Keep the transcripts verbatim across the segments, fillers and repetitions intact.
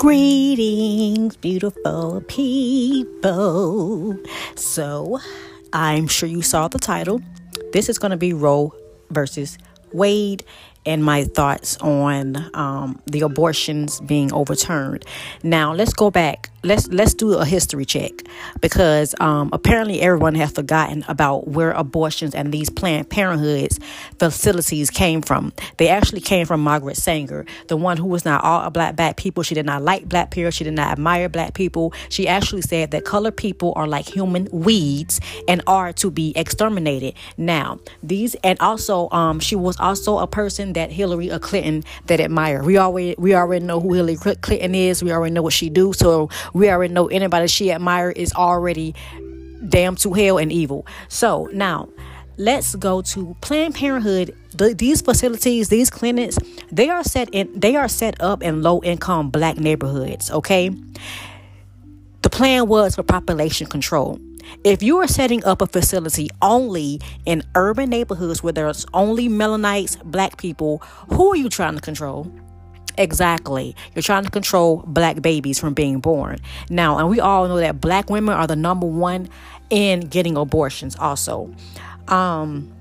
Greetings, beautiful people. So, I'm sure you saw the title. This is going to be Roe versus Wade and my thoughts on um, the abortions being overturned. Now, let's go back. Let's let's do a history check, because um, apparently everyone has forgotten about where abortions and these Planned Parenthood facilities came from. They actually came from Margaret Sanger, the one who was not all black black people. She did not like black people. She did not admire black people. She actually said that colored people are like human weeds and are to be exterminated. Now, these and also um, she was also a person that Hillary or Clinton that admire. We already we already know who Hillary Clinton is. We already know what she do. So we already know anybody she admire is already damn to hell and evil. So now let's go to Planned Parenthood. The, these facilities, these clinics, they are set in. They are set up in low income black neighborhoods. Okay, the plan was for population control. If you are setting up a facility only in urban neighborhoods where there's only Melanites, black people, who are you trying to control? Exactly. You're trying to control black babies from being born. Now, and we all know that black women are the number one in getting abortions also. Um,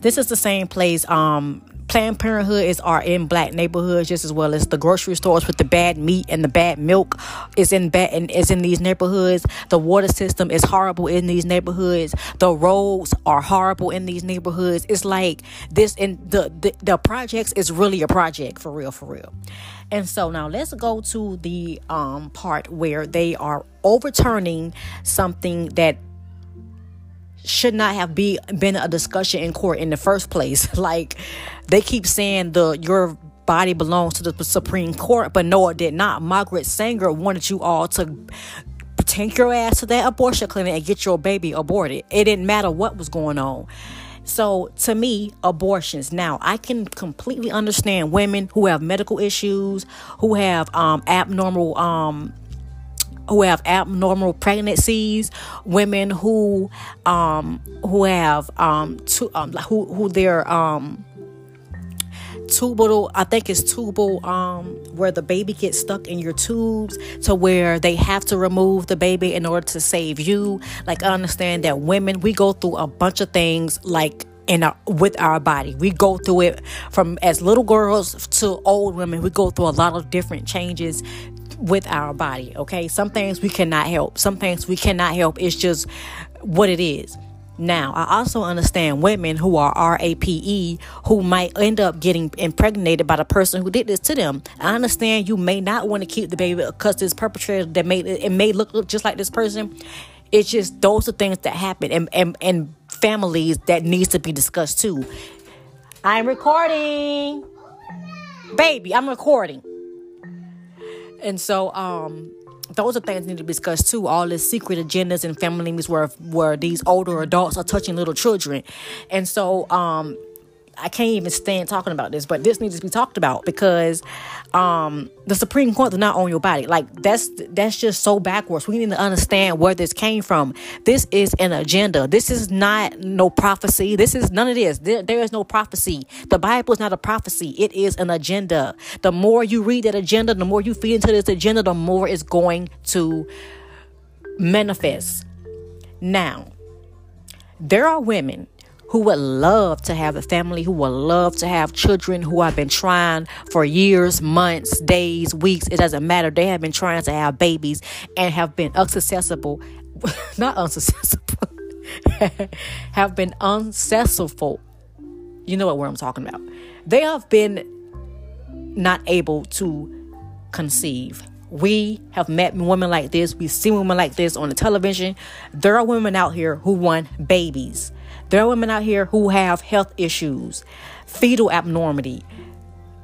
this is the same place. Um, Planned Parenthood is are in black neighborhoods just as well as the grocery stores with the bad meat and the bad milk is in bad and is in these neighborhoods. The water system is horrible in these neighborhoods. The roads are horrible in these neighborhoods. It's like this, and the, the the projects is really a project for real, for real. And so now let's go to the um part where they are overturning something that should not have be been a discussion in court in the first place. Like, they keep saying the your body belongs to the Supreme Court, but no, it did not. Margaret Sanger wanted you all to take your ass to that abortion clinic and get your baby aborted. It didn't matter what was going on. So to me, abortions. Now, I can completely understand women who have medical issues, who have um, abnormal um, who have abnormal pregnancies, women who, um, who have, um, to, um, who, who their, um, tubal, I think it's tubal, um, where the baby gets stuck in your tubes to where they have to remove the baby in order to save you. Like, I understand that women, we go through a bunch of things like, in our, with our body. We go through it from as little girls to old women. We go through a lot of different changes with our body. Okay, some things we cannot help, some things we cannot help. It's just what it is. Now, I also understand women who are R A P E who might end up getting impregnated by the person who did this to them. I understand you may not want to keep the baby because this perpetrator that made it, it may look, look just like this person. It's just those are things that happen, and and, and families that needs to be discussed too. I'm recording, baby. I'm recording. And so, um, those are things need to be discussed too. All this secret agendas and families where where these older adults are touching little children. And so, um, I can't even stand talking about this, but this needs to be talked about because um, the Supreme Court does not own your body. Like, that's that's just so backwards. We need to understand where this came from. This is an agenda. This is not no prophecy. This is none of this. There, there is no prophecy. The Bible is not a prophecy. It is an agenda. The more you read that agenda, the more you feed into this agenda, the more it's going to manifest. Now, there are women who would love to have a family, who would love to have children, who have been trying for years, months, days, weeks. It doesn't matter. They have been trying to have babies and have been unsuccessful. Not unsuccessful. Have been unsuccessful. You know what word I'm talking about. They have been not able to conceive. We have met women like this. We see women like this on the television. There are women out here who want babies. There are women out here who have health issues, fetal abnormality.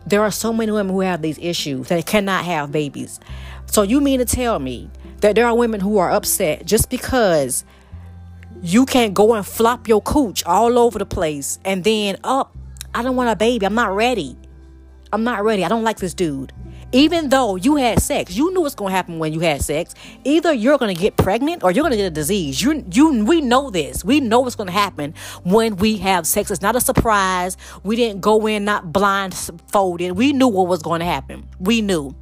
There are so many women who have these issues that cannot have babies. So you mean to tell me that there are women who are upset just because you can't go and flop your cooch all over the place and then, oh, I don't want a baby. I'm not ready. I'm not ready. I don't like this dude. Even though you had sex, you knew what's going to happen when you had sex. Either you're going to get pregnant or you're going to get a disease. You, you, we know this. We know what's going to happen when we have sex. It's not a surprise. We didn't go in not blindfolded. We knew what was going to happen. We knew.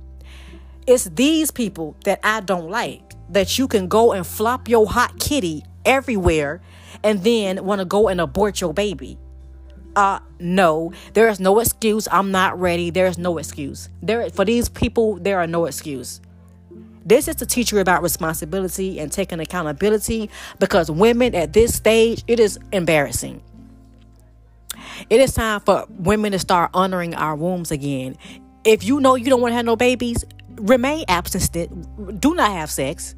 It's these people that I don't like, that you can go and flop your hot kitty everywhere and then want to go and abort your baby. Uh, no, there is no excuse. I'm not ready. There is no excuse. There, for these people, there are no excuse. This is to teach you about responsibility and taking accountability, because women at this stage, it is embarrassing. It is time for women to start honoring our wombs again. If you know you don't want to have no babies, remain abstinent. Do not have sex.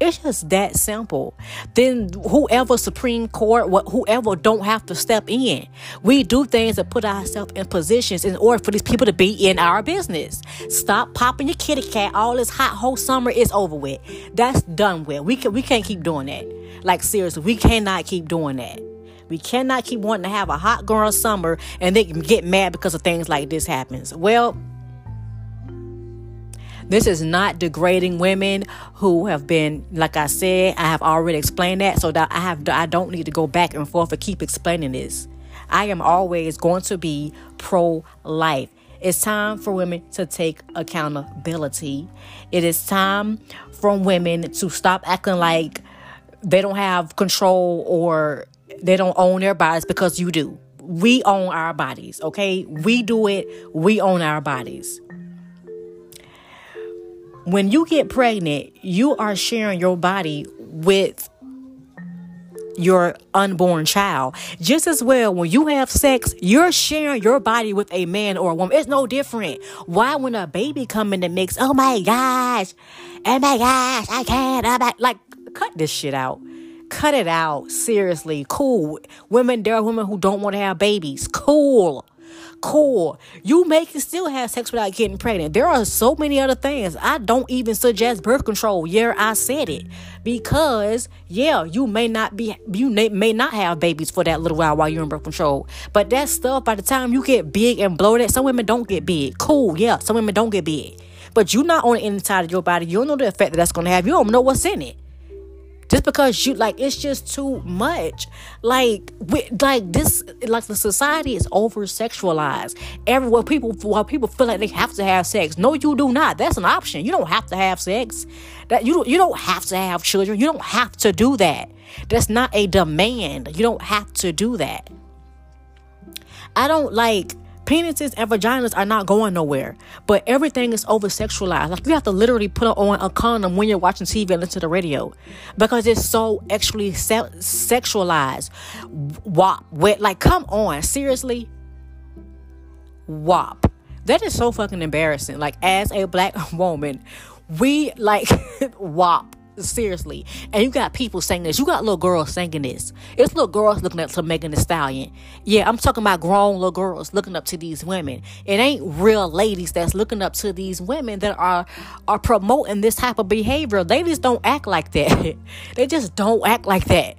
It's just that simple. Then whoever Supreme Court, whoever don't have to step in. We do things to put ourselves in positions in order for these people to be in our business. Stop popping your kitty cat. All this hot whole summer is over with. That's done with. We can, we can't keep doing that. Like, seriously, we cannot keep doing that. We cannot keep wanting to have a hot girl summer and then get mad because of things like this happens. Well, this is not degrading women who have been, like I said, I have already explained that, so that I have, I don't need to go back and forth and keep explaining this. I am always going to be pro-life. It's time for women to take accountability. It is time for women to stop acting like they don't have control or they don't own their bodies, because you do. We own our bodies, okay? We do it. We own our bodies. When you get pregnant, you are sharing your body with your unborn child. Just as well, when you have sex, you're sharing your body with a man or a woman. It's no different. Why, when a baby come in the mix, oh my gosh, oh my gosh, I can't, I'm not, like, cut this shit out. Cut it out. Seriously. Cool. Women, there are women who don't want to have babies. Cool. Cool. You may can still have sex without getting pregnant. There are so many other things. I don't even suggest birth control. Yeah, I said it. Because, yeah, you may not be, you may not have babies for that little while while you're in birth control. But that stuff, by the time you get big and bloated, some women don't get big. Cool. Yeah, some women don't get big. But you're not on the inside of your body. You don't know the effect that that's going to have. You don't know what's in it. Just because you, like, it's just too much. Like, we, like this, like the society is over-sexualized. Everywhere people, while people feel like they have to have sex. No, you do not. That's an option. You don't have to have sex. That you don't, you don't have to have children. You don't have to do that. That's not a demand. You don't have to do that. I don't like. Penises and vaginas are not going nowhere, but everything is over-sexualized. Like, you have to literally put on a condom when you're watching T V and listen to the radio, because it's so actually se- sexualized. W A P. Like, come on. Seriously? W A P. That is so fucking embarrassing. Like, as a black woman, we, like, W A P. Seriously. And you got people saying this. You got little girls singing this. It's little girls looking up to Megan Thee Stallion. Yeah, I'm talking about grown little girls looking up to these women. It ain't real ladies that's looking up to these women that are are promoting this type of behavior. Ladies don't act like that. They just don't act like that.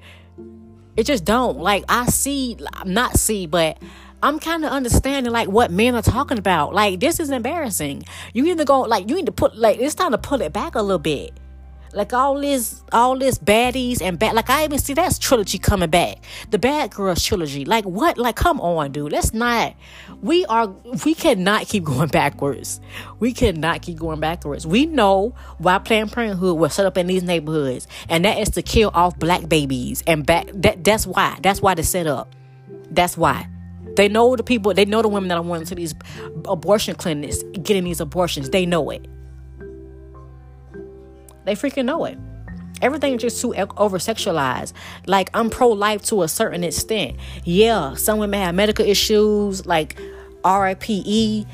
It just don't. Like, I see, not see, but I'm kind of understanding, like, what men are talking about. Like, this is embarrassing. You need to go, like, you need to put, like, it's time to pull it back a little bit. Like, all this, all this baddies and bad, like, I even see that's trilogy coming back. The Bad Girls trilogy. Like, what? Like, come on, dude. Let's not, we are, we cannot keep going backwards. We cannot keep going backwards. We know why Planned Parenthood was set up in these neighborhoods. And that is to kill off black babies. And back, that, that's why, that's why they set up. That's why. They know the people, they know the women that are going to these abortion clinics, getting these abortions. They know it. They freaking know it. Everything's just too over-sexualized. Like, I'm pro-life to a certain extent. Yeah, some women have medical issues, like R I P E.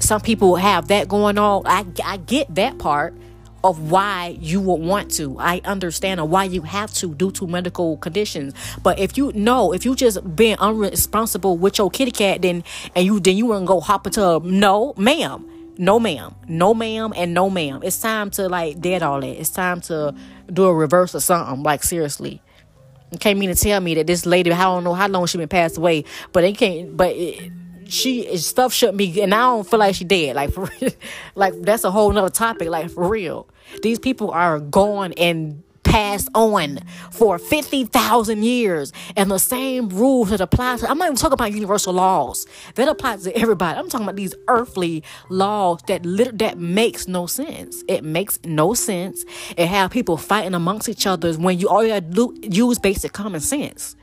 Some people have that going on. I, I get that part of why you would want to. I understand why you have to due to medical conditions. But if you know, if you just being unresponsible with your kitty cat, then and you then you wouldn't go hop into a, no, ma'am. No, ma'am. No, ma'am. And no, ma'am. It's time to, like, dead all that. It's time to do a reverse or something. Like, seriously. You can't mean to tell me that this lady, I don't know how long she been passed away, but they can't, but it, she, stuff shouldn't be, and I don't feel like she dead. Like, for real. Like, that's a whole nother topic. Like, for real. These people are gone and passed on for fifty thousand years, and the same rules that apply to, I'm not even talking about universal laws that apply to everybody. I'm talking about these earthly laws that lit- that makes no sense. It makes no sense. It have people fighting amongst each other when you all you gotta do use basic common sense.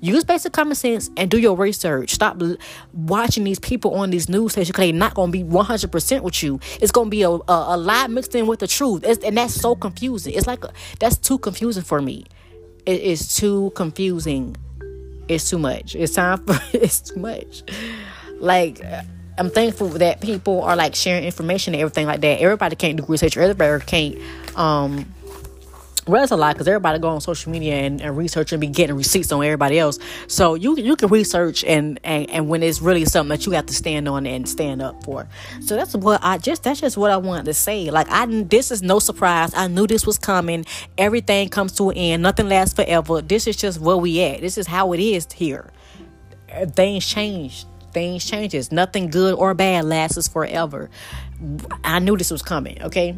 Use basic common sense and do your research. Stop l- watching these people on these news stations because they're not going to be one hundred percent with you. It's going to be a, a, a lie mixed in with the truth. It's, and that's so confusing. It's like, a, that's too confusing for me. It is too confusing. It's too much. It's time for, it's too much. Like, I'm thankful that people are like sharing information and everything like that. Everybody can't do research. Everybody can't, um... Well, that's a lot because everybody go on social media and, and research and be getting receipts on everybody else. So you you can research and, and, and when it's really something that you have to stand on and stand up for. So that's what I just that's just what I wanted to say. Like I this is no surprise. I knew this was coming. Everything comes to an end. Nothing lasts forever. This is just where we at. This is how it is here. Things change. Things changes. Nothing good or bad lasts forever. I knew this was coming. Okay.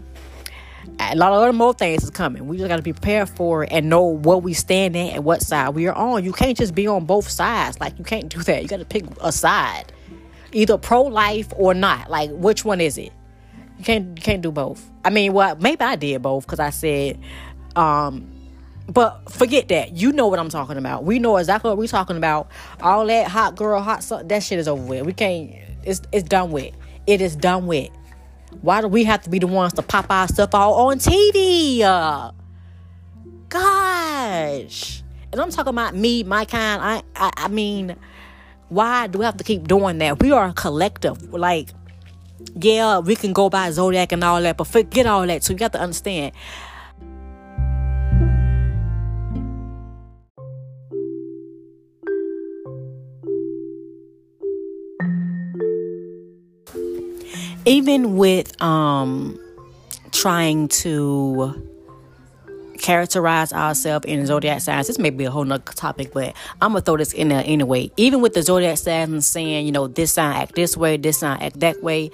A lot of other more things is coming. We just got to be prepared for it and know what we stand at and what side we are on. You can't just be on both sides. Like, you can't do that. You got to pick a side. Either pro-life or not. Like, which one is it? You can't you can't do both. I mean, well, maybe I did both because I said... um But forget that. You know what I'm talking about. We know exactly what we're talking about. All that hot girl, hot son, that shit is over with. We can't... It's, it's done with. It is done with. Why do we have to be the ones to pop our stuff out on T V? Uh, gosh. And I'm talking about me, my kind. I, I I mean, why do we have to keep doing that? We are a collective. Like, yeah, we can go by Zodiac and all that, but forget all that. So you got to understand. Even with um, trying to characterize ourselves in zodiac signs, this may be a whole nother topic, but I'm going to throw this in there anyway. Even with the zodiac signs saying, you know, this sign act this way, this sign act that way,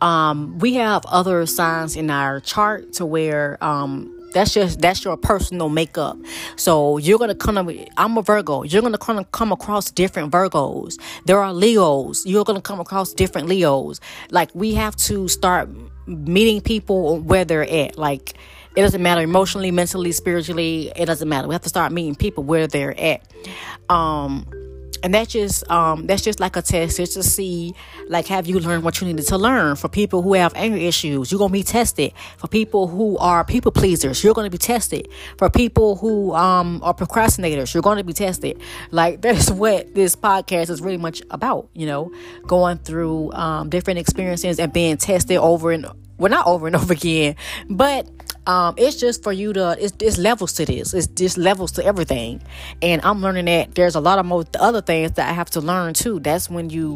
um, we have other signs in our chart to where... Um, That's just, that's your personal makeup. So you're going to come, I'm a Virgo. You're going to come across different Virgos. There are Leos. You're going to come across different Leos. Like, we have to start meeting people where they're at. Like, it doesn't matter emotionally, mentally, spiritually. It doesn't matter. We have to start meeting people where they're at. Um, And that's just um, that's just like a test just to see, like, have you learned what you needed to learn? For people who have anger issues, you're going to be tested. For people who are people pleasers, you're going to be tested. For people who um, are procrastinators, you're going to be tested. Like, that's what this podcast is really much about, you know, going through um, different experiences and being tested over and, well, not over and over again, but... Um, it's just for you to, it's, it's levels to this. It's just levels to everything. And I'm learning that there's a lot of more other things that I have to learn too. That's when you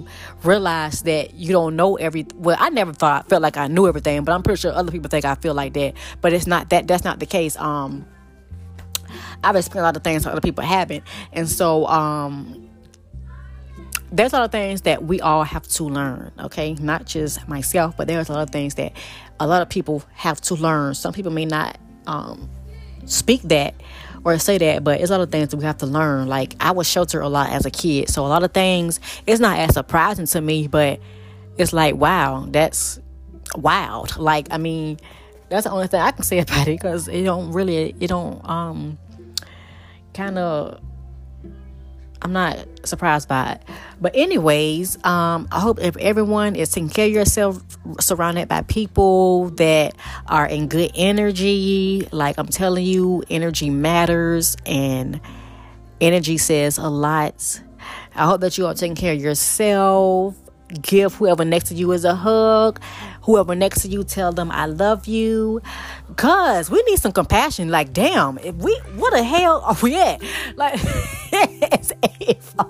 realize that you don't know every, well, I never thought, I felt like I knew everything, but I'm pretty sure other people think I feel like that, but it's not that, that's not the case. Um, I've experienced a lot of things that other people haven't. And so, um, there's a lot of things that we all have to learn, okay? Not just myself, but there's a lot of things that a lot of people have to learn. Some people may not um, speak that or say that, but it's a lot of things that we have to learn. Like, I was sheltered a lot as a kid, so a lot of things, it's not as surprising to me, but it's like, wow, that's wild. Like, I mean, that's the only thing I can say about it because it don't really, it don't um, kind of... I'm not surprised by it. But anyways, um, I hope if everyone is taking care of yourself, surrounded by people that are in good energy. Like, I'm telling you, energy matters and energy says a lot. I hope that you are taking care of yourself. Give whoever next to you is a hug. Whoever next to you, tell them I love you. Cause we need some compassion. Like, damn, if we, what the hell are we at? Like, it's evil.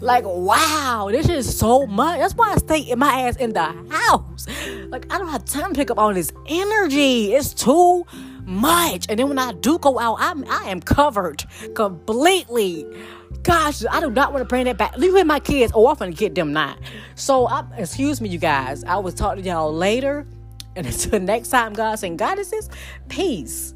Like, wow, this is so much. That's why I stay in my ass in the house. Like, I don't have time to pick up all this energy. It's too much. And then when I do go out, I'm I am covered completely. Gosh, I do not want to bring that back. Leave with my kids, or I'm gonna get them not. So, I, excuse me, you guys. I will talk to y'all later. And until next time, guys and goddesses, peace.